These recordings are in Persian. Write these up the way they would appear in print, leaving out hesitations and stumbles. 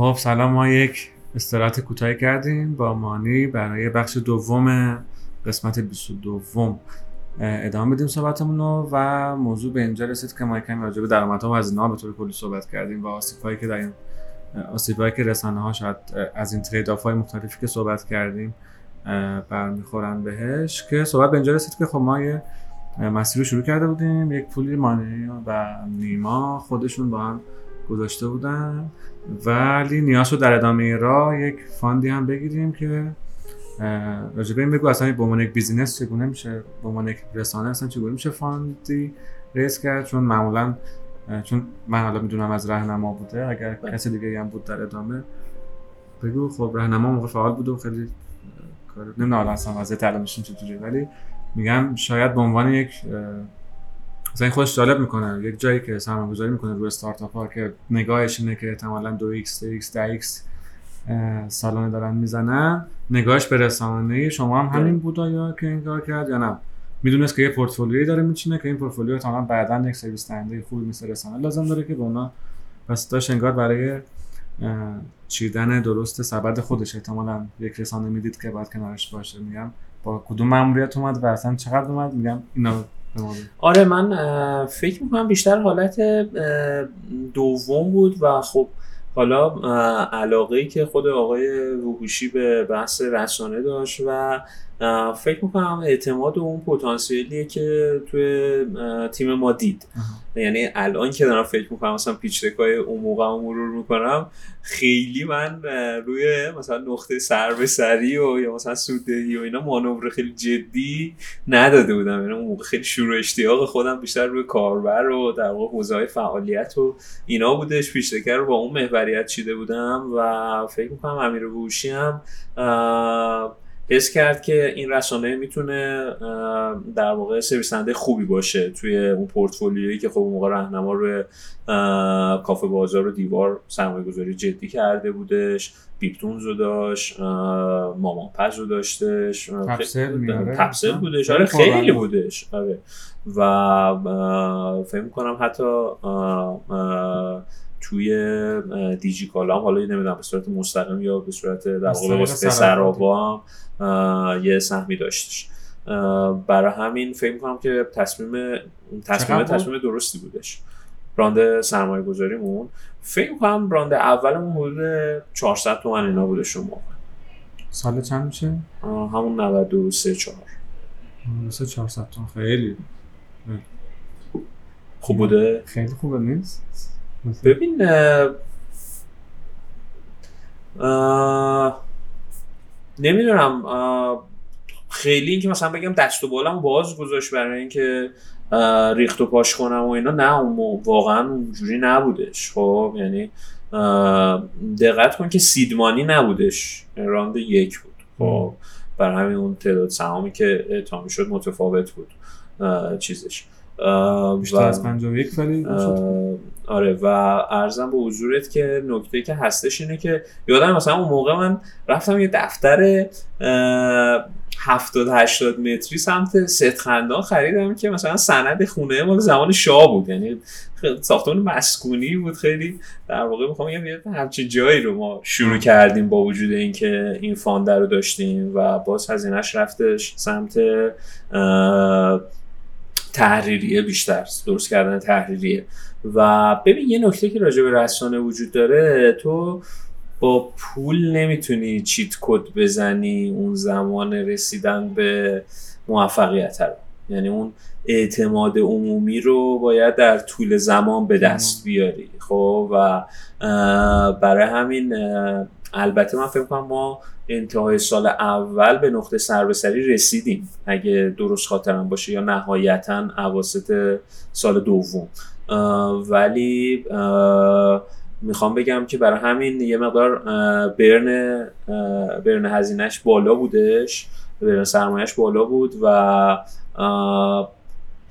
خب سلام، ما یک استراحت کوتاه کردیم با مانی برای بخش دوم قسمت 22 ادامه بدیم صحبتمون رو و موضوع به اینجا رسید که ما کمی راجع به درآمدها و هزینه‌ها به طور کلی صحبت کردیم و آسیب‌هایی که رسانه‌ها شاید از این تریدآف‌های مختلفی که صحبت کردیم برمیخورن بهش، که صحبت به اینجا رسید که خب ما یه مسیر رو شروع کرده بودیم، یک پولی مانی و نیما خودشون با هم گذاشته بودن، ولی نیاز شد در ادامه راه یک فاندی هم بگیریم که راجبه این بگو اصلا به عنوان یک بیزینس چگونه میشه، به عنوان یک رسانه اصلا چگونه میشه فاندی ریز کرد، چون معمولا چون من حالا میدونم از راهنما بوده، اگر کسی دیگه هم بود در ادامه بگو. خب راهنما موقع فعال بود و خیلی کار نمیدونم اصلا واسه تعلیمشون چجوریه، ولی میگم شاید به عنوان یک مثلا خودش جالب میکنه، یک جایی که سرمایه‌گذاری میکنه روی استارتاپ ها که نگاهش اینه که احتمالاً 2x 3x 10x سالانه دارن میزنن، نگاهش به رسانه شما هم همین بود یا که این کار کرد یا نه؟ میدونست که یه پورتفولیوی داره میچینه که این پورتفولیو احتمالاً بعداً یک سرویس دهنده خوبی مثل رسانه لازم داره که به اونا واسطاش، انگار برای چیدن درست سبد خودش احتمالاً یک رسانه میدید که باید کنارش باشه. میگم با کدوم ماموریت اومد و اصلا چقدر اومد؟ میگم اینا آره، من فکر میکنم بیشتر حالت دوم بود و خب حالا علاقه‌ای که خود آقای وحوشی به بحث رسانه داشت و فکر میکنم اعتماد و اون پتانسیلیه که توی تیم ما دید. یعنی الان که دارم فکر میکنم مثلا پیچ‌رک‌های اون موقع مرور میکنم، خیلی من روی مثلا نقطه سر به سری و یا مثلا سوددهی و اینا مانور خیلی جدی نداده بودم. یعنی اون موقع خیلی شروع اشتیاق خودم بیشتر روی کاربر و در واقع حوزه‌های فعالیت و اینا بودش. پیچ‌رک رو با اون محوریت چیده بودم و فکر میکنم امیر وحوشی هم حس کرد که این رسانه میتونه در واقع سرویس دهنده خوبی باشه توی اون پورتفولیویی که خب اون موقع راهنما روی کافه بازار و دیوار سرمایه‌گذاری جدی کرده بودش، بیپتونز رو داشت، مامان پز رو داشتش، تپسل بودش، آره خیلی بودش، آره. و فهم کنم حتی توی دیجیکالا هم، حالا نمیدونم به صورت مستقیم یا به صورت در واقع واسطه سرابا هم یه سهمی داشتش. برای همین فکر می‌کنم که تصمیم درستی بودش. راند سرمایه گذاریمون فکر می‌کنم راند اولمون حدود 400 تومن اینا بودش. اون موقع سال چند میشه؟ همون 93 4. 400 تومن خیلی خوب بوده، خیلی خوبه نیست؟ ببین نمیدونم خیلی اینکه مثلا بگم دست و بالم باز گذاشت برای اینکه ریخت و پاش کنم و اینا، نه واقعا اونجوری نبودش. خب یعنی دقت کن که سیدمانی نبودش، راند یک بود. خب برای همین اون تعداد سهامی که اعطا میشد متفاوت بود چیزش بیشتر از 51 ولی آره. و عرضم به حضورت که نکته‌ای که هستش اینه که یادم مثلا اون موقع من رفتم یه دفتر 70-80 متری سمت صدخندان خریدم که مثلا سند خونه مال زمان شاه بود، یعنی ساختمان مسکونی بود. خیلی در واقع میخوام بگم یه همچین جایی رو ما شروع کردیم با وجود اینکه این فاند رو داشتیم و باز هزینه‌اش رفتش سمت تحریریه، بیشتر درست کردن تحریریه. و ببین یه نکته که راجع به رسانه وجود داره، تو با پول نمیتونی چیت کد بزنی اون زمان رسیدن به موفقیت رو. یعنی اون اعتماد عمومی رو باید در طول زمان به دست بیاری. خب و برای همین البته من فکر کنم ما انتهای سال اول به نقطه سر به سری رسیدیم اگه درست خاطرم باشه، یا نهایتاً اواسط سال دوم. ولی میخوام بگم که برای همین یه مقدار برن هزینهش بالا بودش، برن سرمایهش بالا بود و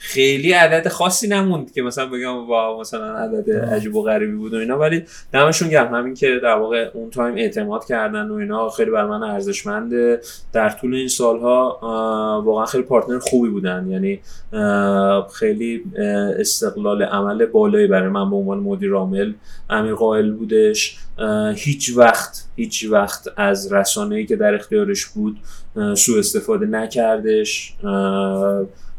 خیلی عدد خاصی نموند که مثلا بگم با مثلا عدد عجیب و غریبی بود و اینا، ولی دمشون گرم همین که در واقع اون تایم اعتماد کردن و اینا خیلی بر من ارزشمنده. در طول این سالها واقعا خیلی پارتنر خوبی بودن، یعنی خیلی استقلال عمل بالایی برای من به عنوان مدیر عامل امیر قائل بودش. هیچ وقت از رسانه‌ای که در اختیارش بود سوء استفاده نکردش.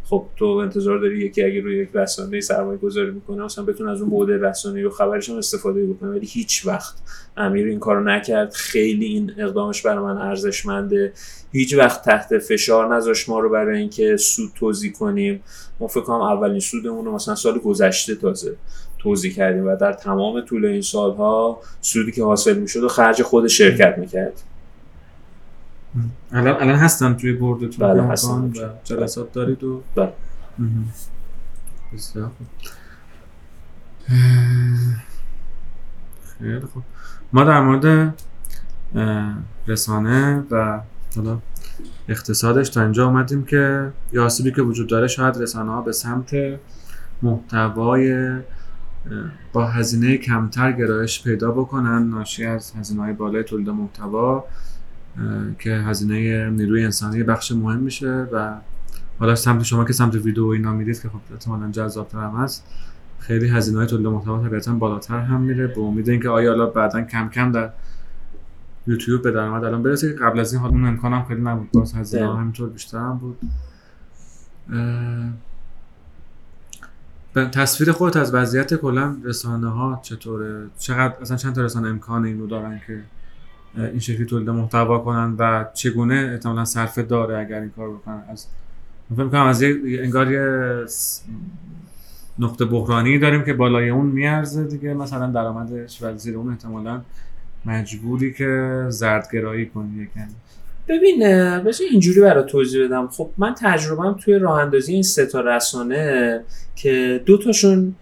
خب تو انتظار داری یکی اگه روی یک رسانه سرمایه گذاری میکنه مثلا بتونه از اون بوده رسانه رو خبرش هم استفاده بکنه، ولی هیچ وقت امیر این کارو نکرد. خیلی این اقدامش برای من ارزشمنده. هیچ وقت تحت فشار نذاشت ما رو برای اینکه سود توزیع کنیم. ما فکر کنم اولین سودمون رو مثلا سال گذشته تازه توزیع کردیم و در تمام طول این سالها سودی که حاصل میشد و خرج خود شرکت میکرد. الان هستن توی بوردتون؟ بله هستن و جلسات دارید و بله. بسیار خوب. خیلی خوب. ما در مورد رسانه و حالا اقتصادش تا اینجا اومدیم که یه آسیبی که وجود داره شاید رسانه ها به سمت محتوای با هزینه کمتر گرایش پیدا بکنن ناشی از هزینه های بالای تولید محتوا که هزینه نیروی انسانی بخش مهم میشه و حالا سمت شما که سمت ویدیو اینا میرید که خب احتمالاً جذاب‌تر هم هست، خیلی هزینه‌های تولید محتوا طبیعتاً بالاتر هم میره به امید اینکه آیا حالا بعداً کم کم در یوتیوب به درآمد الان برسه که قبل از این حال اون امکان هم خیلی نبود، باز هزینه ها همینطور بیشتر هم بود. تصویر خودت از وضعیت کلاً رسانه‌ها چطوره؟ چقدر اصلا چند تا رسانه امکان اینو دارن که این شکلی تولید محتوا کنن و چگونه احتمالاً صرفه داره اگر این کار بکنن؟ از فکر می‌کنم از انگار یه نقطه بحرانی داریم که بالای اون میارزه دیگه مثلا درآمدش و زیر اون احتمالاً مجبوری که زردگرایی کنی. یعنی ببین بس اینجوری برای توضیح بدم، خب من تجربه‌ام توی راه اندازی این سه تا رسانه که دو تاشون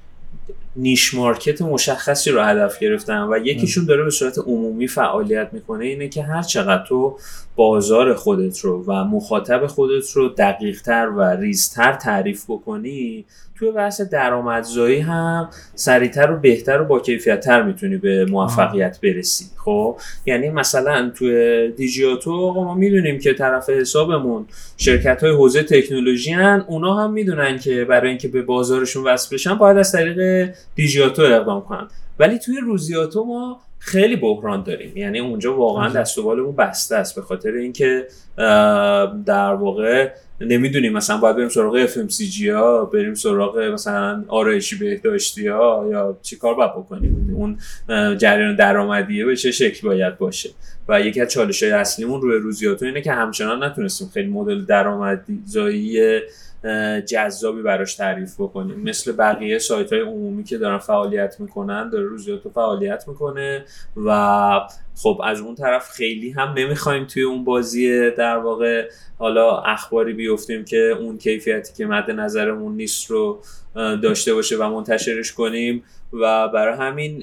نیش مارکت مشخصی رو هدف گرفتن و یکیشون داره به صورت عمومی فعالیت میکنه، اینه که هر چقدر تو بازار خودت رو و مخاطب خودت رو دقیق‌تر و ریزتر تعریف بکنی توی بحث درآمدزایی هم سریعتر و بهتر و با کیفیت‌تر میتونی به موفقیت برسی. خب یعنی مثلا توی دیجیاتو ما میدونیم که طرف حسابمون شرکت‌های حوزه تکنولوژی ان، اونا هم میدونن که برای اینکه به بازارشون وصل بشن باید از طریق دیجیاتو اقدام کنن، ولی توی روزیاتو ما خیلی بحران داریم. یعنی اونجا واقعا دست و بالمون بسته است به خاطر اینکه در واقع نمیدونیم مثلا باید بریم سراغ FMCG ها، بریم سراغ مثلا آرایشی بهداشتی ها یا چی کار باید بکنیم، اون جریان درآمدیه به چه شکل باید باشه. و یکی از چالش‌های اصلیمون روی روزیاتو اینه که همچنان نتونستیم خیلی مدل درآمدزایی جذابی براش تعریف بکنیم. مثل بقیه سایت‌های عمومی که دارن فعالیت میکنن داره روزیاتو فعالیت میکنه و خب از اون طرف خیلی هم نمیخوایم توی اون بازی در واقع حالا اخباری بیفتیم که اون کیفیتی که مد نظرمون نیست رو داشته باشه و منتشرش کنیم و برای همین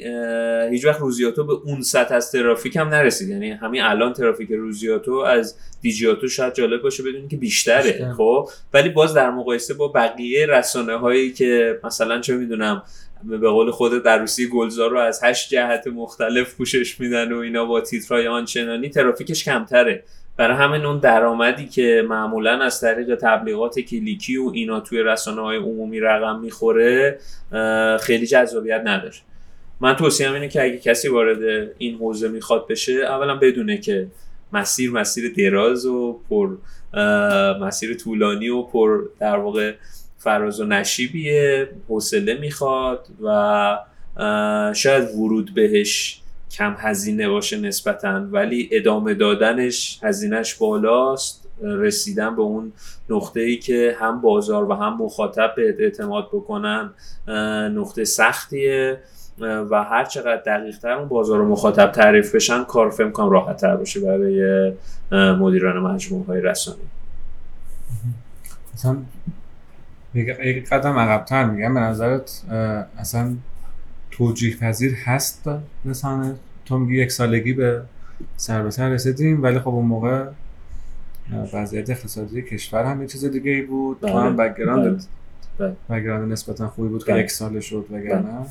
هیچ وقت روزیاتو به اون سطح از ترافیک هم نرسید. یعنی همین الان ترافیک روزیاتو از دیجیاتو شاید جالب باشه بدونید که بیشتره، خب ولی باز در مقایسه با بقیه رسانه هایی که مثلا چه میدونم به قول خود در روسی گلزار رو از 8 جهت مختلف پوشش میدن و اینا با تیترهای آنچنانی ترافیکش کمتره. برای همین اون درآمدی که معمولاً از طریق تبلیغات کلیکی و اینا توی رسانه‌های عمومی رقم میخوره خیلی جذابیت نداره. من توصیه‌ام اینه که اگه کسی وارد این حوزه میخواد بشه اولاً بدونه که مسیر دراز و پر مسیر طولانی و پر در واقع فراز و نشیبیه، حوصله میخواد و شاید ورود بهش کم هزینه باشه نسبتاً، ولی ادامه دادنش هزینهش بالاست. رسیدن به اون نقطه‌ای که هم بازار و هم مخاطب بهت اعتماد بکنن نقطه سختیه و هر چقدر دقیق‌تر اون بازار و مخاطب تعریف بشن کار فهم کنم راحت‌تر باشه برای مدیران مجموعه‌های رسانه‌ای. مثلا یک قدم عقب‌تر میگم، به نظرت اصلا توجیه پذیر هست رسانه؟ تو میگی یک سالگی به سر به سر رسیدیم، ولی خب اون موقع وضعیت اقتصادی کشور هم یه چیز دیگه ای بود. تو هم بک‌گراند وگرنه نسبتا خوبی بود که یک ساله شد وگرنه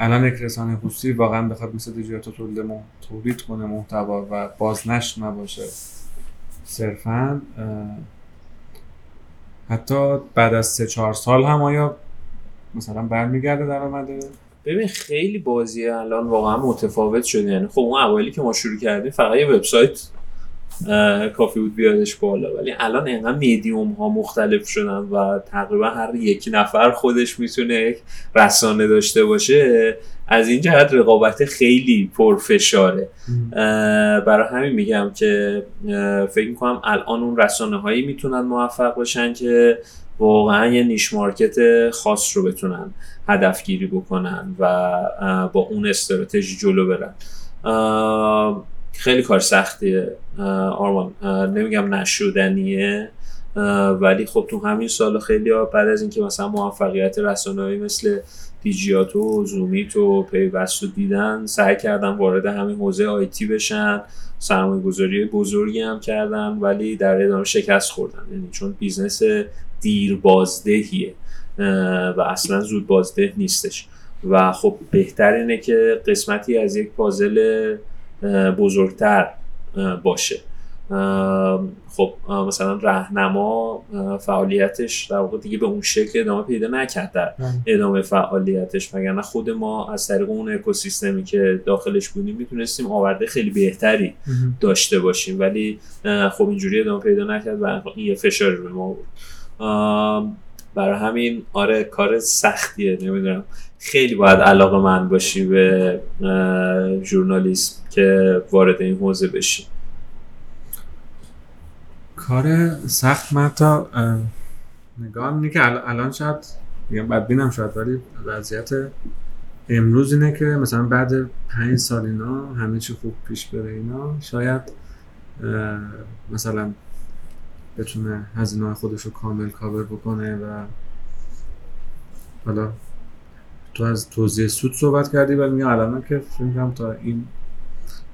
الان یک رسانه خصوصی واقعا بخواد مثل دیجیاتو تولید کنه محتوا و بازنشر نباشه صرفا حتی بعد از 3-4 سال هم آیا مثلا برمیگرده درآمده؟ ببین خیلی بازی الان واقعا متفاوت شده، یعنی خب اون اوایلی که ما شروع کردیم فقط یه وبسایت کافی بود بیادش بالا، ولی الان اینقدر میدیوم ها مختلف شدن و تقریبا هر یک نفر خودش میتونه یک رسانه داشته باشه، از این جهت رقابت خیلی پرفشاره. برای همین میگم که فکر میکنم الان اون رسانه هایی میتونن موفق باشن که واقعا یه نیش مارکت خاص رو بتونن هدفگیری بکنن و با اون استراتژی جلو برن. خیلی کار سختیه آرمان، نمیگم نشدنیه، ولی خب تو همین سال خیلی بعد از اینکه مثلا موفقیت رسانه‌ای مثل دیجیاتو، زومیتو، پیوستو دیدن، سعی کردن وارد همین حوزه آیتی بشن، سرمایه‌گذاری بزرگی هم کردن، ولی در ادامه شکست خوردن، یعنی چون بیزنس دیر بازدهیه و اصلا زود بازده نیستش و خب بهتر اینه که قسمتی از یک پازل بزرگتر باشه. خب مثلا راهنما فعالیتش در واقع دیگه به اون شکل ادامه پیدا نکرد در ادامه فعالیتش، مگر نه خود ما از طریق اون اکوسیستمی که داخلش بودیم میتونستیم آورده خیلی بهتری داشته باشیم، ولی خب اینجوری ادامه پیدا نکرد و این یه فشاری به ما بود. برای همین آره کار سختیه، نمیدونم خیلی باید علاقه من باشی به ژورنالیسم که وارد این حوزه بشی. کار سخت من تا نگاه اینه که الان شاید میگم بدبینم شاید، ولی وضعیت امروز اینه که مثلا بعد 5 سال اینا همه چی خوب پیش بره اینا شاید مثلا بتونه هزینه‌های خودش رو کامل کاور بکنه و حالا تو از توزیع سود صحبت کردی ولی میگم الان که فکر می‌کنم تا این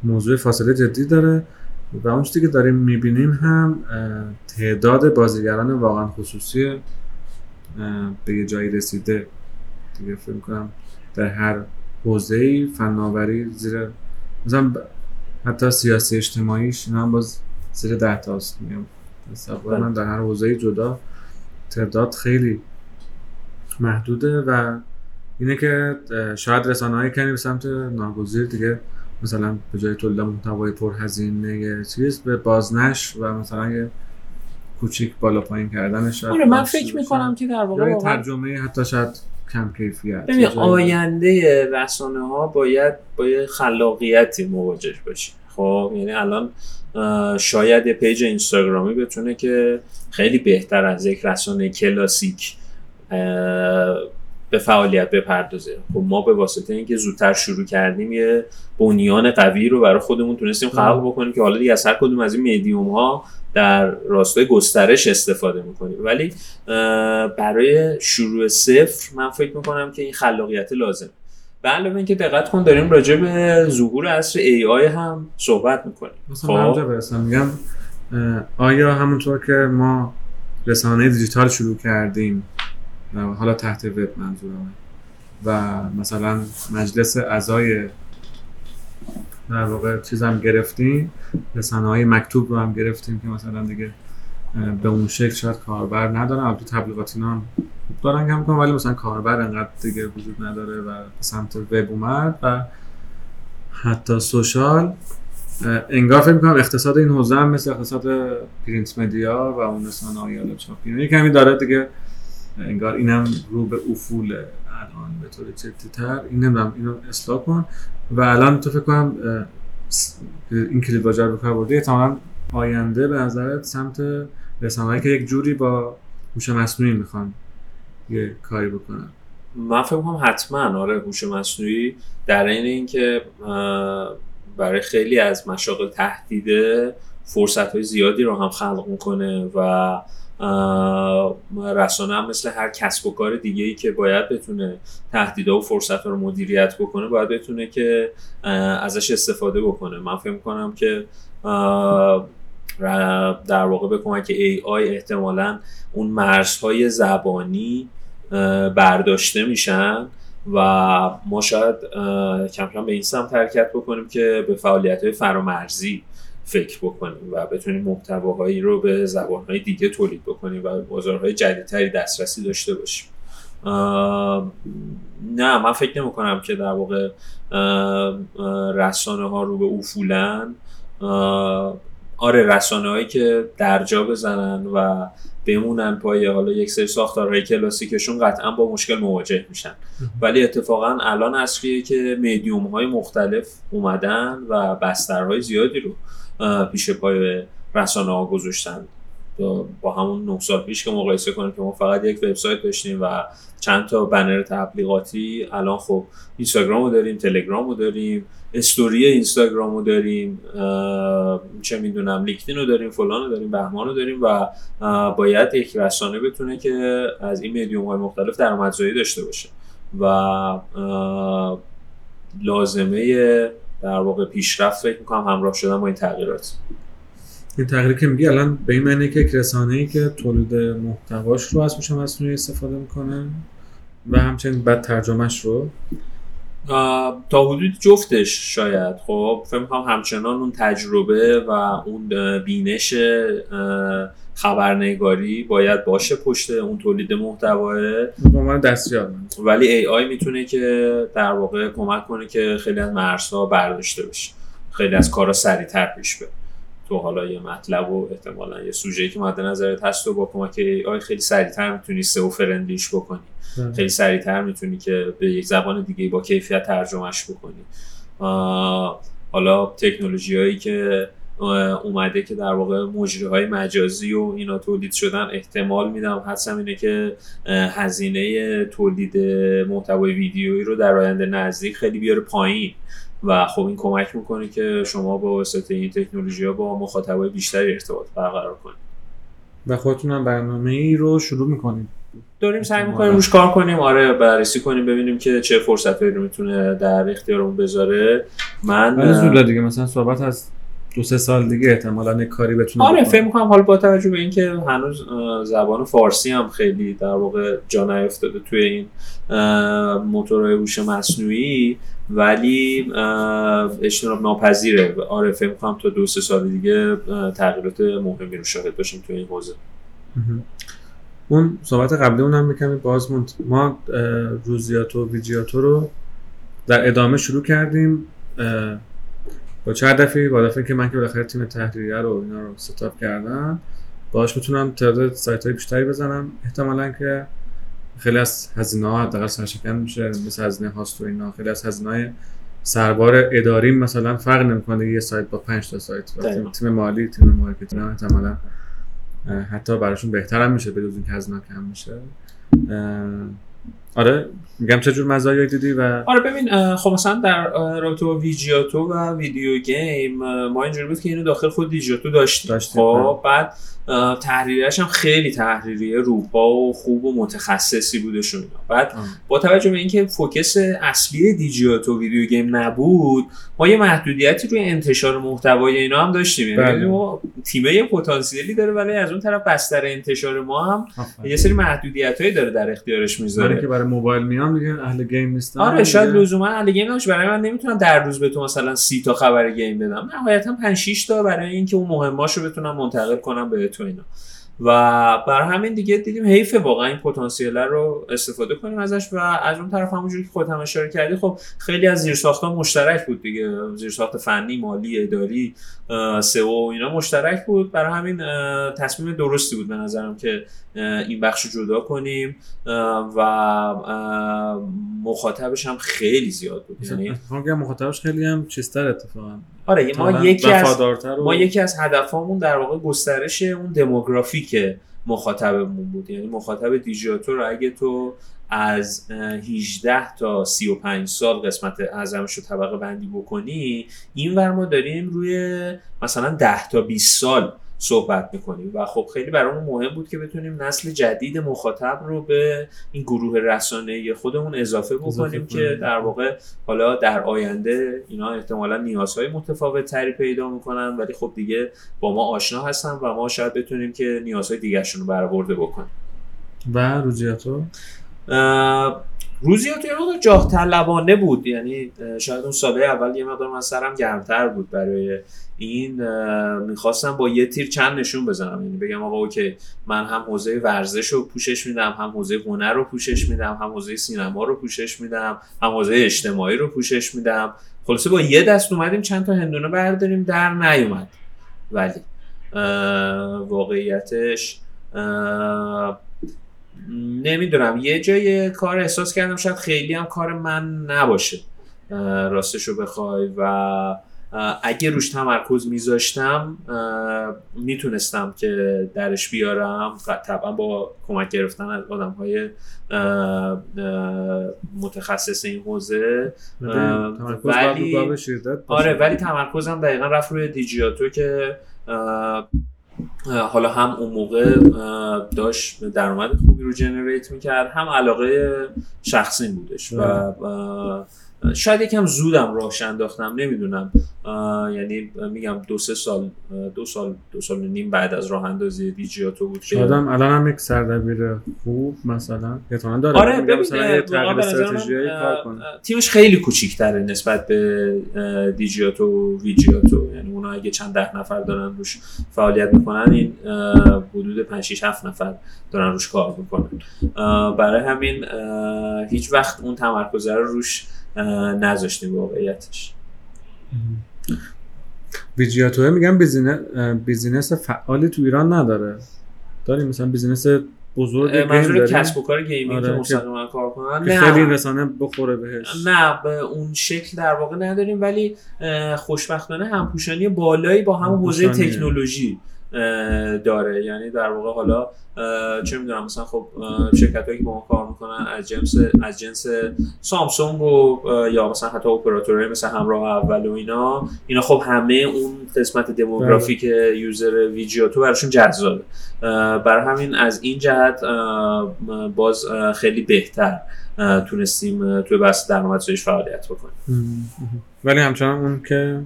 موضوع فاصله جدی داره و اون چیزی که داریم می‌بینیم هم تعداد بازیگران واقعا خصوصی به یه جایی رسیده دیگه. فکر می‌کنم در هر حوزه‌ای فناوری زیر مثلا حتی سیاسی اجتماعیش اینا هم باز زیر 10 تاست. میگم من در هر حوزه‌ای جدا تعداد خیلی محدوده و اینه که شاید رسانه‌های کمی به سمت ناگزیر دیگه مثلا به جای تولید محتوای پرهزینه یه چیز به بازنشر و مثلا یه کوچیک بالا پایین کردنش. آره من فکر می‌کنم که در واقع ترجمه حتی شاید کم کیفیت. ببین آینده رسانه‌ها باید با یه خلاقیتی مواجه بشه. خب یعنی الان شاید یه پیج اینستاگرامی بتونه که خیلی بهتر از یک رسانه کلاسیک به فعالیت بپردازه. خب ما به واسطه اینکه زودتر شروع کردیم یه بنیان قوی رو برای خودمون تونستیم خلق بکنیم که حالا دیگه از هر کدوم از این میدیوم ها در راستای گسترش استفاده میکنیم، ولی برای شروع صفر من فکر میکنم که این خلاقیت لازمه. به علاوه اینکه دقت کن داریم راجع به ظهور عصر AI هم صحبت میکنیم. مثلا همونجا برسم میگم آیا همونطور که ما رسانه دیجیتال شروع کردیم حالا تحت وب منظورم و مثلا مجلس اعضای در واقع چیز هم گرفتیم، رسانه های مکتوب رو هم گرفتیم که مثلا دیگه به اون شکل شاید کاربر ندارن، البته تبلیغات اینا هم دارن کم کن ولی مثلا کاربر انقدر دیگه وجود نداره و به سمت وب اومد و حتی سوشال انگار فکر می‌کنم اقتصاد این حوزه هم مثل اقتصاد پرینت مدیا و اون رسانه های حالا چاپی کمی داره دیگه، انگار اینم رو به افول الان به طور جدی‌تر اینم اصلاح کن و الان تو فکر کنم این کلید واژه رو کار برده. احتمالاً آینده به نظرت سمت رسانه‌ای که یک جوری با هوش مصنوعی میخوان یه کاری بکنن؟ من فکر می‌کنم حتماً آره هوش مصنوعی در عین اینکه برای خیلی از مشاغل تهدیده فرصت‌های زیادی رو هم خلق می‌کنه و رسانه هم مثل هر کسب و کار دیگه‌ای که باید بتونه تهدیدها و فرصت‌ها رو مدیریت بکنه باید بتونه که ازش استفاده بکنه. من فکر می‌کنم که در واقع به کمک AI احتمالاً اون مرزهای زبانی برداشته میشن و ما شاید کم کم به این سمت حرکت بکنیم که به فعالیت‌های فرامرزی فکر بکنیم و بتونیم محتواهایی رو به زبان‌های دیگه تولید بکنیم و بازارهای جدیدتری دسترسی داشته باشیم. نه، من فکر نمی‌کنم که در واقع رسانه‌ها رو به افولن. آره، رسانه‌هایی که درجا بزنن و بمونن پای حالا یک سری ساختارهای کلاسیکشون قطعاً با مشکل مواجه میشن، ولی اتفاقاً الان اصلیه که میدیوم‌های مختلف اومدن و بسترهای زیادی رو پیش پای رسانه‌ها گذاشتن. با همون 9 سال پیش که مقایسه کنیم که ما فقط یک وبسایت داشتیم و چند تا بنر تبلیغاتی، الان خب اینستاگرامو داریم، تلگرامو داریم، استوری اینستاگرامو داریم، چه میدونم لینکدینو داریم، فلانو داریم، بهمانو داریم و باید یک رسانه بتونه که از این میدیوم‌های مختلف درآمدزایی داشته باشه و لازمه در واقع پیشرفت فکر می‌کنم همراه شدن با این تغییرات. این تغییر که میگی الان به این معنی که یک رسانه‌ای که تولید محتواش رو از هوش مصنوعی استفاده میکنه و همچنین بعد ترجمهش رو تا حدود جفتش شاید. خب فکر می‌کنم همچنان اون تجربه و اون بینش خبرنگاری باید باشه پشت اون تولید محتوا با من دستیار، ولی AI میتونه که در واقع کمک کنه که خیلی از مرزها برداشته بشه، خیلی از کارا سریع‌تر پیش بره. تو حالا یه مطلب و احتمالا یه سوژه‌ای که مد نظرت هست و با کمک AI خیلی سریع‌تر میتونی سئو فرندلیش بکنی، خیلی سریع‌تر میتونی که به یک زبان دیگه با کیفیت ترجمهش بکنی. حالا تکنولوژی‌هایی که اومده که در واقع مجری‌های مجازی و اینا تولید شدن، احتمال میدم حدسم اینه که هزینه تولید محتوای ویدیویی رو در آینده نزدیک خیلی بیاره پایین و خب این کمک میکنه که شما با واسطه این تکنولوژی‌ها با مخاطبای بیشتری ارتباط برقرار کنید و خودتون هم برنامه‌ای رو شروع میکنید. داریم سعی میکنیم روش کار کنیم، آره، بررسی کنیم ببینیم که چه فرصتایی رو میتونه در اختیارمون بذاره. من زوده دیگه مثلا صحبت از 2-3 سال دیگه احتمالاً کاری بتونه. آره فکر می‌کنم حالا با توجه به اینکه هنوز زبان فارسی هم خیلی در واقع جا نیافتاده توی این موتورهای هوش مصنوعی، ولی اجتناب ناپذیره. آره فکر می‌کنم تا 2-3 سال دیگه تغییرات مهمی رو شاهد باشیم توی این حوزه. اون صحبت قبلی اونم می‌کنم باز موند. ما روزیاتو ویجیاتو رو در ادامه شروع کردیم با چه هدفی؟ با هدفی که من که بالاخره تیم تحریریه رو اینا رو ستاپ کردم، باهاش میتونم تعداد سایت‌های بیشتری بزنم، احتمالاً که خیلی از هزینه‌ها حداقل سرشکن میشه، مثل هزینه هاست و اینا. خیلی از هزینه‌های سربار اداری مثلا فرق نمی‌کنه یه سایت با 5 تا سایت. تیم مالی، تیم مارکتینگ احتمالاً حتی براشون بهتر هم میشه بدون اینکه هزینه کم میشه. آره میگم چه جور مزایایی دیدی و آره ببین خب مثلا در رابطه با ویجیاتو و ویدیو گیم ما اینجوری بود که اینو داخل خود ویجیاتو داشتیم. خب بعد تحریریش هم خیلی تحریریه روپا و خوب و متخصصی بودش و اینا. بعد با توجه به اینکه فوکس اصلی دیجیاتو ویدیو گیم نبود، ما یه محدودیتی روی انتشار محتوای اینا هم داشتیم. یعنی ما تیمه یه پتانسیلی داره ولی از اون طرف بستر انتشار ما هم یه سری محدودیتایی داره در اختیارش میذاره که برای موبایل میام دیگه اهل گیم نیستم. آره شاید لزوما اهل گیم نباشه، برای من نمیتونم در روز به تو مثلا 30 تا خبر گیم بدم، نهایتا 5-6 تا برای اینکه اون مهماشو بتونم منتقل کنم به اینا. و برای همین دیگه دیدیم حیفه واقعا این پتانسیل رو استفاده کنیم ازش. و از اون طرف همونجوری که خودت هم اشاره کردی خب خیلی از زیرساخت‌ها مشترک بود دیگه، زیرساخت فنی، مالی، اداری، سئو و اینا مشترک بود. برای همین تصمیم درستی بود به نظرم که این بخش رو جدا کنیم و مخاطبش هم خیلی زیاد بود. یعنی مخاطبش خیلی هم چیزتر اتفاقا. آره ما یکی از هدفامون در واقع گسترش اون دموگرافیک مخاطبمون بود. یعنی مخاطب دیجیاتو رو اگه تو از 18 تا 35 سال قسمت اعظمش رو طبقه بندی بکنی، اینور ما داریم روی مثلا 10 تا 20 سال صحبت میکنیم و خب خیلی برامون مهم بود که بتونیم نسل جدید مخاطب رو به این گروه رسانه‌ای خودمون اضافه بکنیم که در واقع حالا در آینده اینا احتمالاً نیازهای متفاوت‌تری پیدا میکنن ولی خب دیگه با ما آشنا هستن و ما شاید بتونیم که نیازهای دیگرشون رو برآورده بکنیم. و روزیاتو یه مقدار جاه طلبانه بود، یعنی شاید اون ساله اول یه مقدار من سرم گرمتر بود برای این، میخواستم با یه تیر چند نشون بزنم، یعنی بگم آقا اوکی من هم حوزه ورزش رو پوشش میدم، هم حوزه هنر رو پوشش میدم، هم حوزه سینما رو پوشش میدم، هم حوزه اجتماعی رو پوشش میدم. خلاصه با یه دست اومدیم چند تا هندونه برداریم در نیومد، ولی واقعیتش نمیدونم یه جای کار احساس کردم شاید خیلی هم کار من نباشه راستشو بخوای و اگه روش تمرکز میذاشتم میتونستم که درش بیارم، طبعا با کمک گرفتن از آدم‌های متخصص این حوزه، ولی تمرکزم دقیقاً رفت روی دیجیاتو که حالا هم اون موقع داشت درآمد خوبی رو جنریت میکرد، هم علاقه شخصی بودش و شاید یکم زودم راهش انداختم، نمیدونم، یعنی میگم دو سال و نیم بعد از راه اندازی دیجیاتو بود که شاید الانم یک سردبیر خوب مثلا احتمال داره. آره ببین تغییر استراتژی کار کنه، تیمش خیلی کوچیک‌تره نسبت به دیجیاتو و ویجیاتو، یعنی اونا اگه چند ده نفر دارن روش فعالیت میکنن، این حدود 5 6 7 نفر دارن روش کار میکنن، برای همین هیچ وقت اون تمرکز رو روش نذاشتیم واقعیتش. ویجیاتو میگم بیزینس فعالی تو ایران نداره، داریم مثلا بیزینس بزرگ گیم داریم، منظور کسب و کار گیمینگ که مستقیما کار کنن، نه خیلی رسانه بخوره بهش، نه به اون شکل در واقع نداریم، ولی خوشبختانه همپوشانی بالایی با هم حوزه تکنولوژی داره، یعنی در واقع حالا چه میدونم مثلا خب شرکتایی که با ما کار میکنن از جنس سامسونگ و یا مثلا حتی اپراتورهای مثل همراه اول و اینا خب همه اون قسمت دموگرافیک یوزر ویجیاتو براشون جذابه، برای همین از این جهت باز خیلی بهتر تونستیم توی بحث درآمدزاییش فعالیت بکنیم، ولی همچنان اون که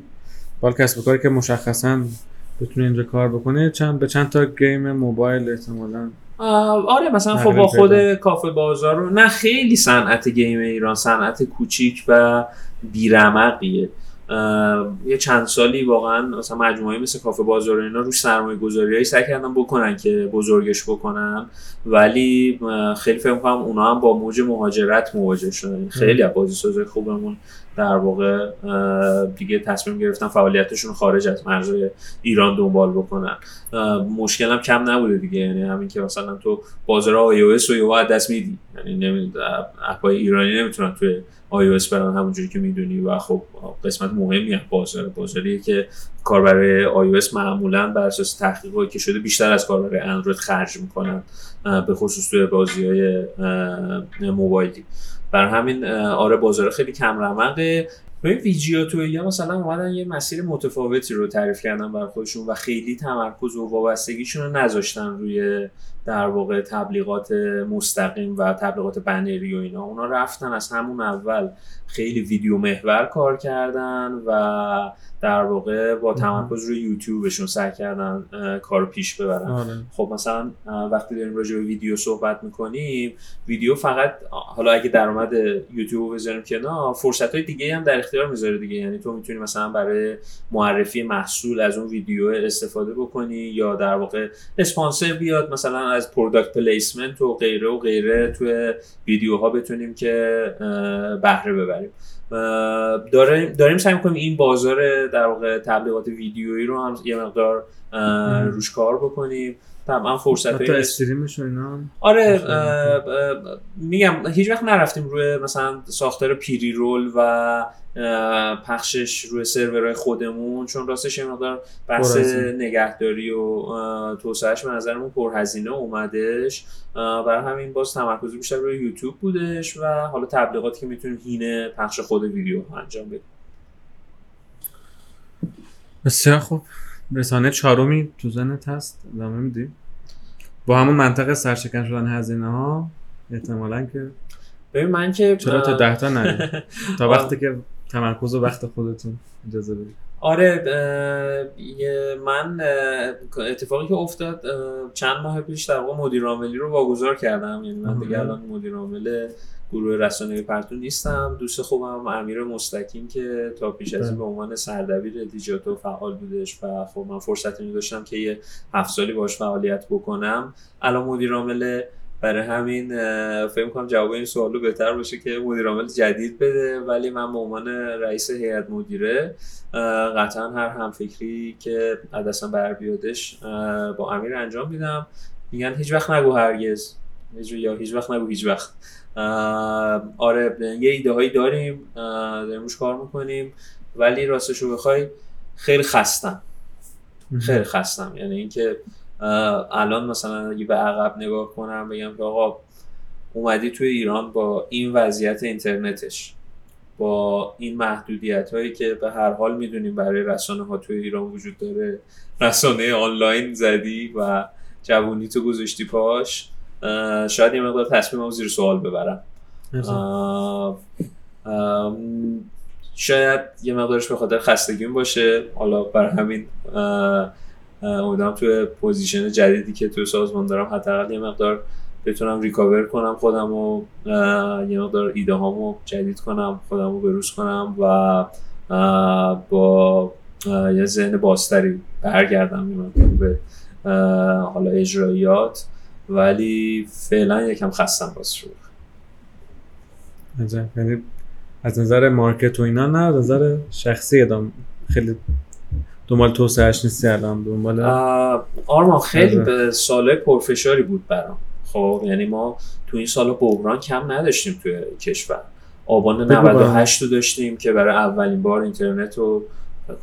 کسب و کاری که مشخصاً بتونه اینجا کار بکنه به چند تا گیم موبایل احتمالاً. آره مثلا خب با خود کافه بازار رو نه، خیلی صنعت گیم ایران صنعت کوچیک و بیرمقیه، یه چند سالی واقعا مثلا مجموعه‌ای مثل کافه بازار اینا روش سرمایه‌گذاری‌هایی سعی کردن بکنن که بزرگش بکنن، ولی خیلی فکر می‌کنم اونا هم با موج مهاجرت مواجه شدن، خیلی از بازیسازهای خوبمون در واقع دیگه تصمیم گرفتن فعالیتشون خارج از مرزهای ایران دنبال بکنن، مشکل هم کم نبوده دیگه، یعنی همین که مثلا تو بازار iOS رو یهو دست میدی، یعنی نمیدونم اپای ایرانی نمیتونن توی iOS برن همونجوری که میدونی و خب قسمت مهمی از بازاریه که کار برای iOS معمولا بر اساس تحقیقاتی که شده بیشتر از کار برای اندروید خرج میکنن، به خصوص توی بازی‌های موبایلی، برای همین آره بازار خیلی کم رمقه. روی ویجیاتو یا مثلا اومدن یه مسیر متفاوتی رو تعریف کردن برای خودشون و خیلی تمرکز و وابستگیشون رو نذاشتن روی در واقع تبلیغات مستقیم و تبلیغات بنری و اینا، اونا رفتن از همون اول خیلی ویدیو محور کار کردن و در واقع با تمرکز روی یوتیوبشون سعی کردن کارو پیش ببرن. خب مثلا وقتی داریم راجع به ویدیو صحبت میکنیم، ویدیو فقط حالا اگه درآمد یوتیوب بذاریم کنار، فرصت‌های دیگه هم در اختیار میذاره دیگه، یعنی تو میتونی مثلا برای معرفی محصول از اون ویدیو استفاده بکنی یا در واقع اسپانسر بیاد مثلا از پروداکت پلیسمنت و غیره و غیره توی ویدیوها بتونیم که بهره ببریم. داریم سعی می‌کنیم این بازار در واقع تبلیغات ویدیویی رو هم یه مقدار روش کار بکنیم. طبعا فرصت‌های استریمش و اینا آره میگم هیچ وقت نرفتیم روی مثلا ساختار پیری رول و پخشش روی سرورهای خودمون، چون راستش یه مقدار بحث نگهداری و توسعهش به نظرمون پرهزینه اومدش، برای همین باز تمرکز بیشتر روی یوتیوب بودش و حالا تبلیغاتی که میتونیم هینه پخش خود ویدیو انجام بدیم. بسیار خوب، رسانه چهارمی تو ذهنت هست ادامه میدی؟ با همون منطقه سرشکن شدن هزینه ها احتمالاً که ببین من که چرا تا 10 تا ندید تا وقتی که تمرکز و وقت خودتون اجازه بدید. آره من اتفاقی که افتاد چند ماه پیش در واقع مدیر عاملی رو واگذار کردم، یعنی من دیگه الان مدیر عامل گروه رسانه‌ای پرتو نیستم. دوست خوبم امیر مستقیم که تا پیش از این به عنوان سردبیر دیجیتال فعال بودش و خب من فرصتی داشتم که یه 7 سالی باهاش فعالیت بکنم، الان مدیر عامل. برای همین فکر می‌کنم جواب این سوالو بهتر باشه که مدیر عامل جدید بده، ولی من به عنوان رئیس هیئت مدیره قطعا هر همفکری که عدسم بر بیادش با امیر انجام میدم. میگن هیچ وقت نگو هرگز یا هیچ وقت نگو هیچ وقت. آره یه ایده هایی داریم داریمش کار میکنیم، ولی راستشو بخوای خیلی خستم خیلی خستم. یعنی اینکه الان مثلا اگه به عقب نگاه کنم بگم که آقا اومدی توی ایران با این وضعیت اینترنتش، با این محدودیت هایی که به هر حال میدونیم برای رسانه ها توی ایران وجود داره، رسانه آنلاین زدی و جوونی تو گذاشتی پاش، شاید یه مقدار تصمیمم زیر سوال ببرم. شاید یه مقدارش به خاطر خستگیم باشه. حالا برای همین امیدوارم توی پوزیشن جدیدی که توی سازمان دارم حداقل یه مقدار بتونم ریکاور کنم خودم و یه مقدار ایده هامو جدید کنم، خودمو بروز کنم و با یه ذهن بازتری برگردم به حالا اجرایات، ولی فعلا یکم خستم باز شروع. یعنی از نظر مارکت و اینا نه، از نظر شخصی ادام خیلی دنبال توسعه‌اش نیستی الان؟ دنبال آرمان خیلی به سال‌های پرفشاری بود برام. خب یعنی ما تو این سالا بحران کم نداشتیم توی کشور. آبان 98 رو داشتیم که برای اولین بار اینترنت رو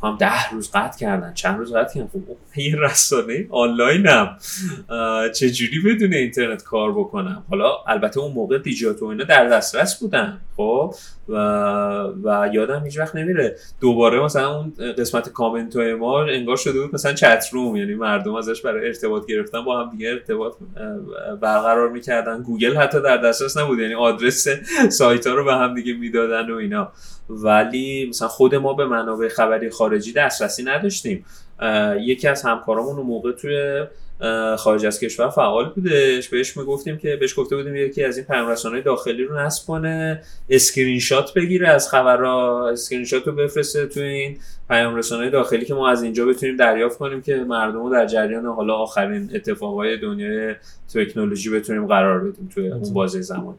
هم 10 روز قطع کردن، چند روز قطع کردن. خب یه رسانه آنلاینم چجوری بدون اینترنت کار بکنم؟ حالا البته اون موقع دیجیتال اینا در دسترس بودن. خب و یادم هیچ وقت نمیره دوباره مثلا اون قسمت کامنت های ما انگار شده بود مثلا چت روم، یعنی مردم ازش برای ارتباط گرفتن با هم دیگه ارتباط برقرار میکردن. گوگل حتی در دسترس نبود، یعنی آدرس سایت ها رو به هم دیگه میدادن و اینا، ولی مثلا خود ما به منابع خبری خارجی دسترسی نداشتیم. یکی از همکارامون اون موقع توی خارج از کشور فعال بودش، بهش میگفتیم که بهش گفته بودیم یکی از این پیام‌رسان‌های داخلی رو نصب کنه، اسکرین شات بگیره از خبرها، اسکرین شات رو بفرسته تو این پیام‌رسان‌های داخلی که ما از اینجا بتونیم دریافت کنیم که مردم رو در جریان حالا آخرین اتفاقای دنیای تکنولوژی بتونیم قرار بدیم توی اون بازه زمانی.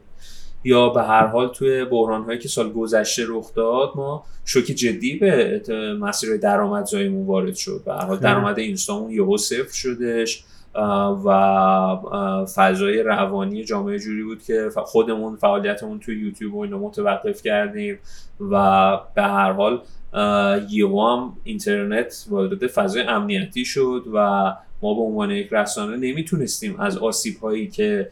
یا به هر حال توی بحران‌هایی که سال گذشته رخ داد ما شوک جدی به مسیر درآمدزاییمون وارد شد. به هر حال درآمد اینستامون یهو صفر شدش و فضای روانی جامعه جوری بود که خودمون فعالیتمون توی یوتیوب و اینا متوقف کردیم و به هر حال یهو هم اینترنت وارد فضای امنیتی شد و ما به عنوان یک رسانه نمیتونستیم از آسیب‌هایی که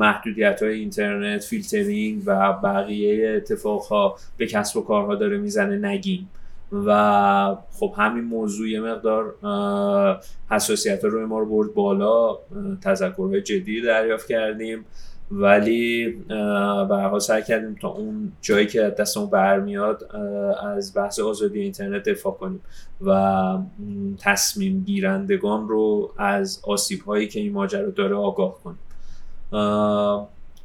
محدودیت‌های اینترنت، فیلترینگ و بقیه اتفاق‌ها به کسب و کارها داره میزنه نگیم. و خب همین موضوع یه مقدار حساسیت‌ها روی ما رو برد بالا، تذکرهای جدی دریافت کردیم، ولی به هر حال سعی کردیم تا اون جایی که دستمون برمیاد از بحث آزادی اینترنت دفاع کنیم و تصمیم گیرندگان رو از آسیب‌هایی که این ماجرا داره آگاه کنیم.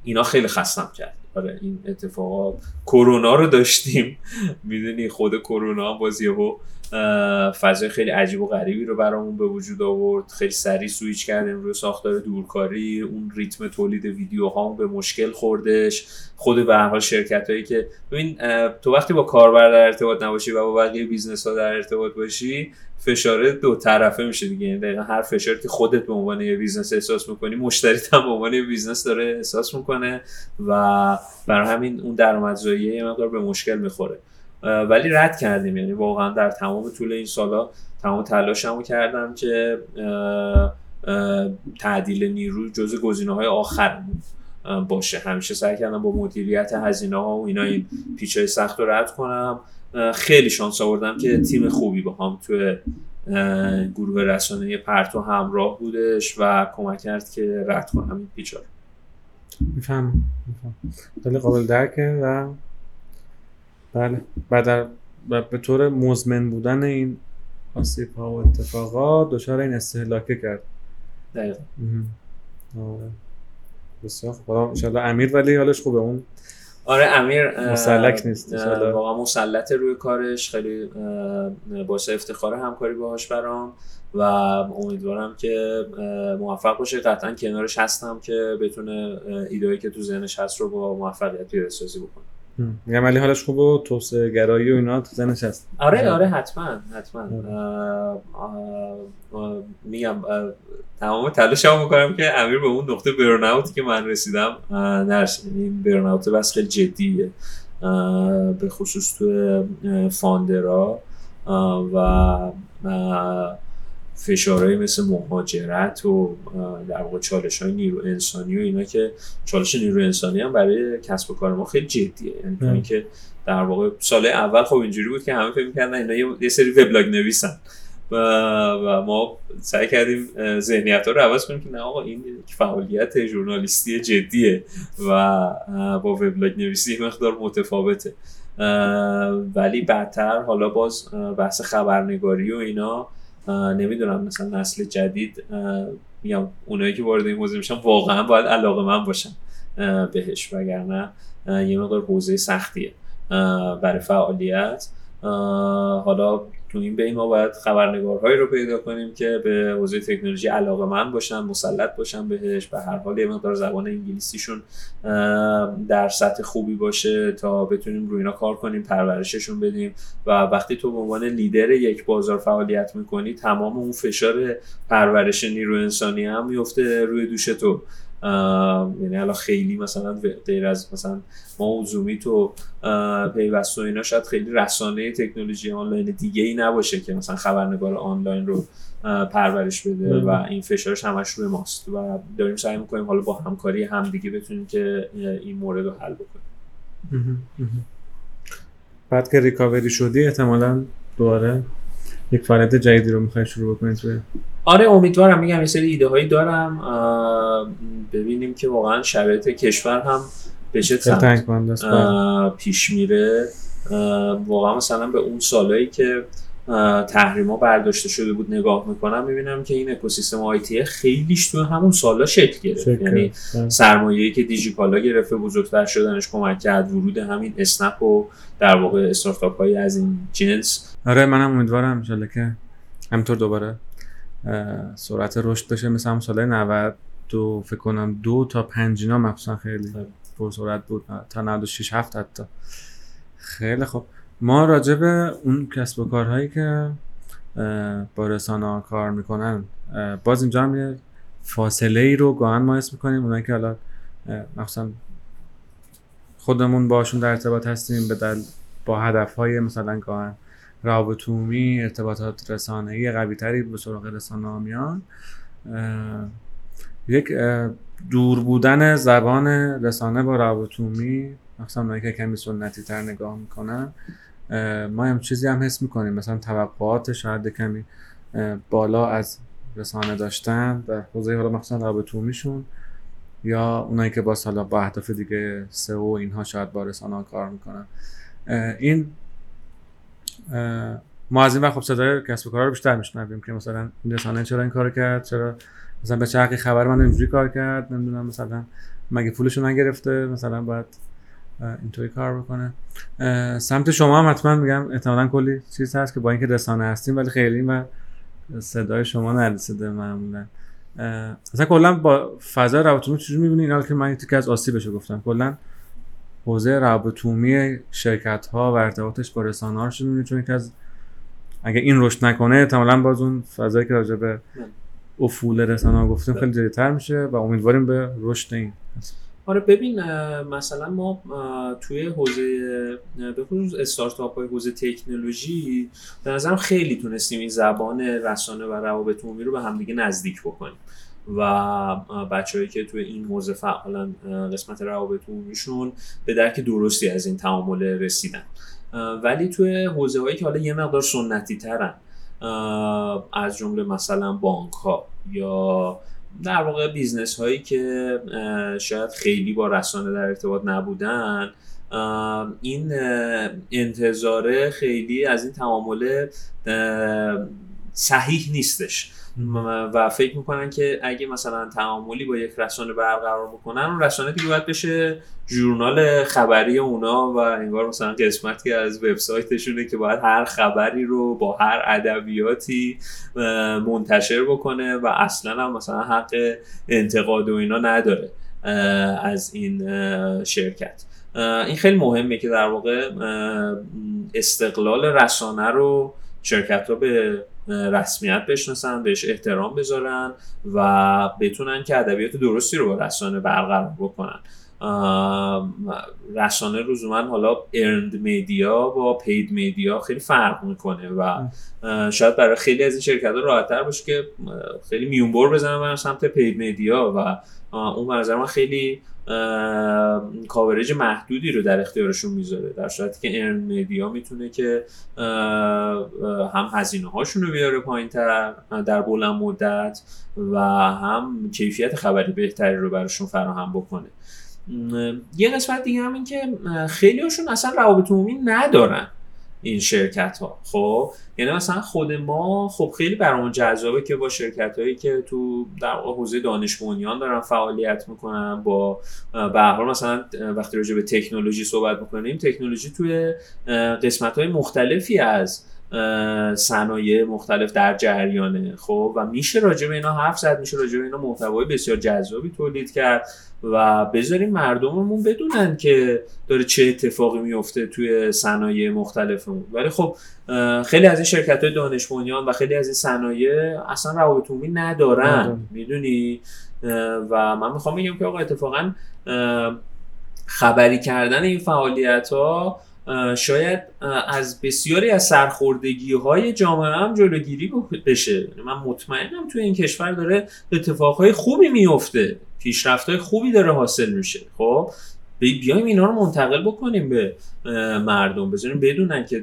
اینا خیلی خستم کرد. آره این اتفاقا کرونا رو داشتیم میدونی خود کرونا هم باز یهو فضای خیلی عجیب و غریبی رو برامون به وجود آورد. خیلی سریع سویچ کردیم روی ساختار دورکاری، اون ریتم تولید ویدیوهامون به مشکل خوردش. خود به هر حال شرکتایی که ببین تو وقتی با کاربر در ارتباط نباشی و با بقیه بیزنس‌ها در ارتباط باشی فشار دو طرفه میشه دیگه. یعنی دقیقاً هر فشاری که خودت به عنوان یه بیزنس احساس می‌کنی مشتریت هم به عنوان یه بیزنس داره احساس می‌کنه و برای همین اون درآمدزایی یه مقدار به مشکل می‌خوره. ولی رد کردیم، یعنی واقعا در تمام طول این سالا تمام تلاشمو کردم که تعدیل نیرو جزو گزینه‌های آخر باشه. همیشه سعی کردم با مدیریت هزینه‌ها و اینا این پیچای سخت رو رد کنم. خیلی شانس آوردم که تیم خوبی با هم توی گروه رسانه‌ای پرتو همراه بودش و کمک کرد که رد کنم این پیچارو. میفهم خیلی قابل درکه و بله و به طور مزمن بودن این آسیب‌ها و اتفاقات دچار این استهلاکه کرد. دقیقا بسیار خوب. ان شاء الله امیر ولی حالش خوبه اون. آره امیر مسلک نیست واقعا، مسلط روی کارش، خیلی باعث افتخار همکاری باهاش برام و امیدوارم که موفق باشه. قطعا کنارش هستم که بتونه ایده‌ای که تو ذهنش هست رو با موفقیت پیروزسازی بکنه. میگم علی حالش خوبه و توسعه گرایی و اینا تو ذهنش هست. آره حتما میگم تمام تلاشمو میکنم که امیر به اون نقطه برن اوتی که من رسیدم نرسه. این برن اوت بس خیلی جدیه به خصوص تو فاندرا و فشارهایی مثل مهاجرت و در واقع چالش‌های نیرو انسانی و اینا که چالش نیرو انسانی هم برای کسب و کار ما خیلی جدیه. یعنی اینکه در واقع سال اول خب اینجوری بود که همه فکر می‌کردن اینا یه سری وبلاگ نویسن و ما سعی کردیم ذهنیت‌ها رو عوض کنیم که نه آقا این فعالیت ژورنالیستی جدیه و با وبلاگ نویسی مقدار متفاوته. ولی بعدتر حالا باز بحث خبرنگاری و اینا نمیدونم مثلا نسل جدید میگم اونایی که وارد این حوزه میشن واقعا باید علاقه‌مند باشن بهش، وگرنه یه مقدار حوزه سختیه برای فعالیت. حالا تو این بین ما باید خبرنگارهایی رو پیدا کنیم که به حوزه تکنولوژی علاقه‌مند باشن، مسلط باشن بهش، به هر حال یه مقدار زبان انگلیسیشون در سطح خوبی باشه تا بتونیم روی اینا کار کنیم، پرورششون بدیم. و وقتی تو به عنوان لیدر یک بازار فعالیت میکنی تمام اون فشار پرورش نیرو انسانی هم میفته روی دوش تو. یعنی الان خیلی مثلا غیر از مثلا ما زومیت و پیوست و اینا شاید خیلی رسانه تکنولوژی آنلاین دیگه ای نباشه که مثلا خبرنگار آنلاین رو پرورش بده و این فشارش همش روی ماست و داریم سعی میکنیم حالا با همکاری همدیگه بتونیم که این مورد رو حل بکنیم. بعد که ریکاوری شدی احتمالا دوباره یک فعالیت جدیدی رو میخوای شروع بکنید؟ آره امیدوارم. میگم یه سری ایده هایی دارم، ببینیم که واقعا شرایط کشور هم به چه سمت پیش میره. واقعا مثلا به اون سالایی که تحریما برداشته شده بود نگاه میکنم میبینم که این اکوسیستم آی‌تی خیلیش تو همون سالا شکل گرفت. یعنی سرمایه‌ای که دیجیکالا گرفته بزرگتر شدنش کمک کرد، ورود همین اسنپ و در واقع استارتاپ های از این جنس. آره منم امیدوارم ان شاءالله که همینطور دوباره سرعت رشد بشه مثل هم سالای 90 تو فکر کنم 2 تا 5 اینا مثلا خیلی پر سرعت بود تا 96 7 حتی. خیلی خوب. ما راجع به اون کسب و کارهایی که با رسانه‌ها کار میکنن باز اینجا هم یه فاصله ای رو گاهن ما حس میکنیم، اونایی که حالا مثلا خودمون باشون در ارتباط هستیم با هدفهای مثلا گاهن روابط عمومی، ارتباطات رسانه‌ای قوی‌تری به سراغ رسانه‌ها میان. یک دور بودن زبان رسانه با روابط عمومی، مثلا اونایی که کمی سنتی‌تر نگاه میکنن ما هم چیزی هم حس میکنیم، مثلا توقعات شاید کمی بالا از رسانه داشتن در حوزه حالا مثلا روابط عمومیشون، یا اونایی که با حالا با اهداف دیگه سئو اینها شاید با رسانه‌ها کار میکنن. این ما از این وقت خب صدای کسب و کار رو بیشتر میشنویم که مثلا این رسانه چرا این کارو کرد، چرا مثلا به چرخی خبر من اینجوری کار کرد، نمیدونم مثلا مگه پولشو نگرفته، مثلا باید اینطوری کار بکنه. سمت شما هم حتما میگم احتمالاً کلی چیز هست که با اینکه رسانه هستیم ولی خیلی و صدای شما نرسیده معمولا. مثلا کلا با فضا روابط عمومی چجوری میبینی اینا که من یکی از آسیبشو گفتم، کلا حوزه روابط عمومی شرکت‌ها و ارتباطش با رسانه‌ها شده می‌بینید، چون که از اگه این رشد نکنه احتمالاً باز اون فضایی که راجع به افول رسانه‌ها گفتیم خیلی جدی‌تر میشه و امیدواریم به رشد این. آره ببین مثلا ما توی حوزه به خصوص استارتاپ‌های حوزه تکنولوژی به نظرم خیلی تونستیم این زبان رسانه و روابط عمومی رو به همدیگه نزدیک بکنیم و بچه‌هایی که توی این حوزه فعالن قسمت روابط عمومیشون به درک درستی از این تعامل رسیدن. ولی توی حوزه‌هایی که حالا یه مقدار سنتی ترن از جمله مثلا بانک ها یا در واقع بیزنس هایی که شاید خیلی با رسانه در ارتباط نبودن، این انتظار خیلی از این تعامل صحیح نیستش و فکر میکنن که اگه مثلا تعاملی با یک رسانه برقرار بکنن، اون رسانه دیگه باید بشه ژورنال خبری اونا و انگار مثلا قسمتی از وبسایتشونه که باید هر خبری رو با هر ادبیاتی منتشر بکنه و اصلا هم مثلا حق انتقاد و اینا نداره از این شرکت. این خیلی مهمه که در واقع استقلال رسانه رو شرکت ها به رسمیت بشناسن، بهش احترام بذارن و بتونن که ادبیات درستی رو با رسانه برقرار بکنن. رسانه لزوما حالا ارند میدیا با پید میدیا خیلی فرق میکنه و شاید برای خیلی از این شرکت‌ها راحت‌تر باشه که خیلی میونبر بزنن برن سمت پید میدیا و اون به نظر من خیلی کاورج محدودی رو در اختیارشون میذاره، در صورتی که ارند میدیا میتونه که هم هزینه هاشون رو بیاره پایین‌تر در بلند مدت و هم کیفیت خبری بهتری رو براشون فراهم بکنه. یه قسمت دیگه هم این که خیلی هاشون اصلا روابط عمومی ندارن این شرکت ها. خب یعنی مثلا خود ما خب خیلی برامون جذابه که با شرکت هایی که تو در حوزه دانش بنیان دارن فعالیت میکنن، با به هر حال مثلا وقتی راجع به تکنولوژی صحبت میکنیم، تکنولوژی توی قسمت های مختلفی از صنایع مختلف در جریانه. خب و میشه راجع به اینا حرف زد، میشه راجع به اینا محتوای بسیار جذابی تولید کرد و بذاریم مردممون بدونن که داره چه اتفاقی میفته توی صنایع مختلفمون. ولی خب خیلی از این شرکت‌های دانش بنیان و خیلی از این صنایع اصلا روابط عمومی ندارن، میدونی. و من میخوام بگم که آقا اتفاقا خبری کردن این فعالیت‌ها شاید از بسیاری از سرخوردگی‌های جامعه هم جلوگیری بشه. من مطمئنم توی این کشور داره اتفاقهای خوبی میفته، پیشرفت‌های خوبی داره حاصل میشه. خب بیایم اینا رو منتقل بکنیم به مردم، بذاریم بدونن که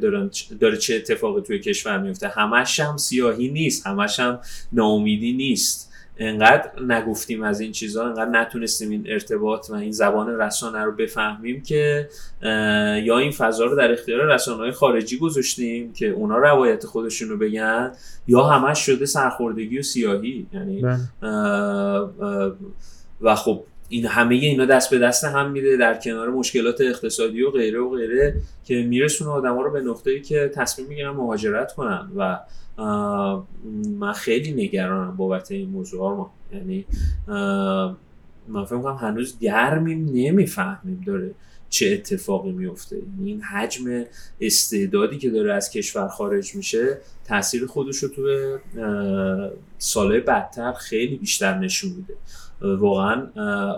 داره چه اتفاقی توی کشور میفته. همش هم سیاهی نیست، همش هم ناامیدی نیست. انقدر نگفتیم از این چیزها، انقدر نتونستیم این ارتباط و این زبان رسانه رو بفهمیم که یا این فضا رو در اختیار رسانه‌های خارجی گذاشتیم که اونا روایت خودشون رو بگن، یا همش شده سرخوردگی و سیاهی. یعنی و خب این همه اینا دست به دست هم میده در کنار مشکلات اقتصادی و غیره و غیره که میرسونه آدم‌ها رو به نقطه‌ای که تصمیم میگیرن مهاجرت کنن. و من خیلی نگرانم بابت این موضوع ها. یعنی من فکر می‌کنم هنوز گرمیم، نمیفهمیم داره چه اتفاقی میفته. یعنی این حجم استعدادی که داره از کشور خارج میشه تأثیر خودش رو توی سالهای بدتر خیلی بیشتر نشون میده. واقعا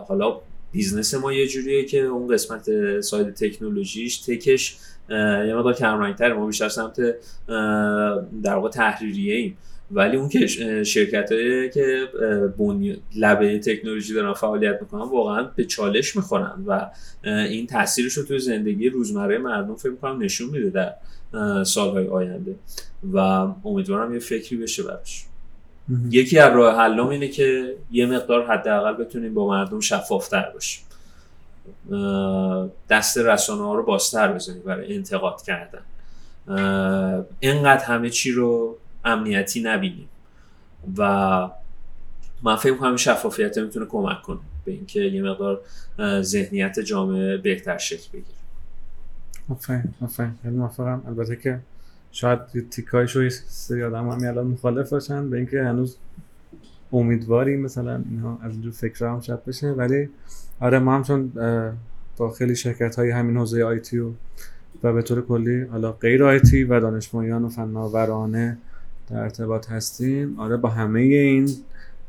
حالا بیزنس ما یه جوریه که اون قسمت ساید تکنولوژیش تکش یه مقدار کمرنگ‌تره، ما بیشتر سمت در واقع تحریریه ایم. ولی اون که شرکتایی که لبه تکنولوژی دارن فعالیت میکنن واقعا به چالش میخورن و این تاثیرش رو توی زندگی روزمره مردم فکر میکنم نشون میده در سالهای آینده و امیدوارم یه فکری بشه براش. یکی از راه حلام اینه که یه مقدار حداقل بتونیم با مردم شفافتر باشیم، دست رسانه ها رو بازتر بزنیم برای انتقاد کردن، اینقدر همه چی رو امنیتی نبینیم. و من فکر می‌کنم شفافیت میتونه کمک کنه به اینکه یه مقدار ذهنیت جامعه بهتر شکل بگیره. آفرین، خیلی موافقم. البته که شاید تیکایش رو یه سری آدم هم الان مخالف باشن به اینکه هنوز امیدواریم مثلا اینها از اینجور فکرها هم شد بشه. ولی آره، ما هم چون با خیلی شرکت های همین حوزه آیتی و به طور کلی حالا غیر آیتی و دانش بنیان و فناورانه در ارتباط هستیم، آره با همه این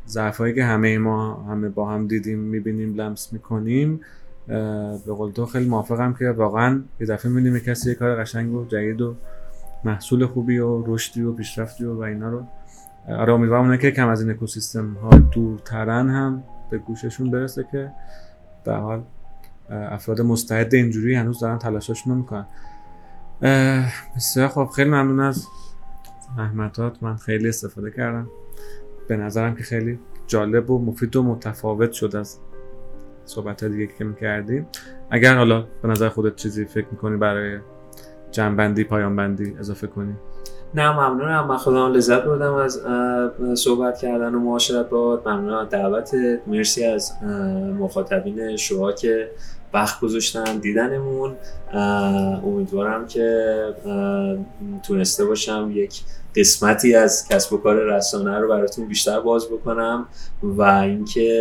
ضعفایی که همه ما همه با هم دیدیم، میبینیم، لمس میکنیم، به قول تو خیلی موافقم که واقعا یه دفعه میبینیم کسی یه کار قشنگ و جدید و محصول خوبی و رشدی و پیشرفتی و اینا رو، آره امیدوارم اونه که کم از این اکوسیستم ها دورترن هم به گوششون برسه که به حال افراد مستعد اینجوری هنوز دارن تلاشاشون رو میکنن. بسیار خب، خیلی ممنون از زحمتات من خیلی استفاده کردم، به نظرم که خیلی جالب و مفید و متفاوت شد از صحبت دیگه که می‌کردیم. اگر حالا به نظر خودت چیزی فکر می‌کنی برای جنبندی پایان بندی اضافه کنی؟ نه ممنونم، من خودم لذت بردم از صحبت کردن و معاشرت باهات. ممنونم از دعوتت، مرسی از مخاطبین شما که وقت گذاشتن دیدنمون. امیدوارم که تونسته باشم یک قسمتی از کسب و کار رسانه رو براتون بیشتر باز بکنم و اینکه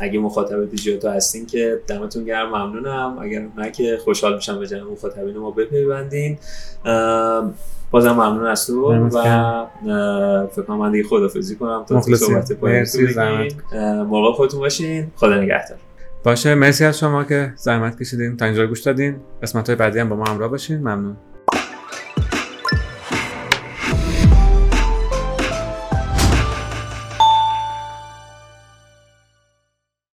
اگه مخاطب دیجیاتو هستین که دمتون گرم، ممنونم. اگر نه که خوشحال میشم به جمع مخاطبین ما بپیوندین. بازم ممنون از تو و فکر کنم من دیگه خداحافظی کنم تا صحبت پایتون بگیم. مراقب خودتون باشین، خدا نگهدار. باشه، مرسی از شما که زحمت کشیدین تا اینجا گوش دادین. قسمت‌های بعدی هم با ما همراه باشین. ممنون.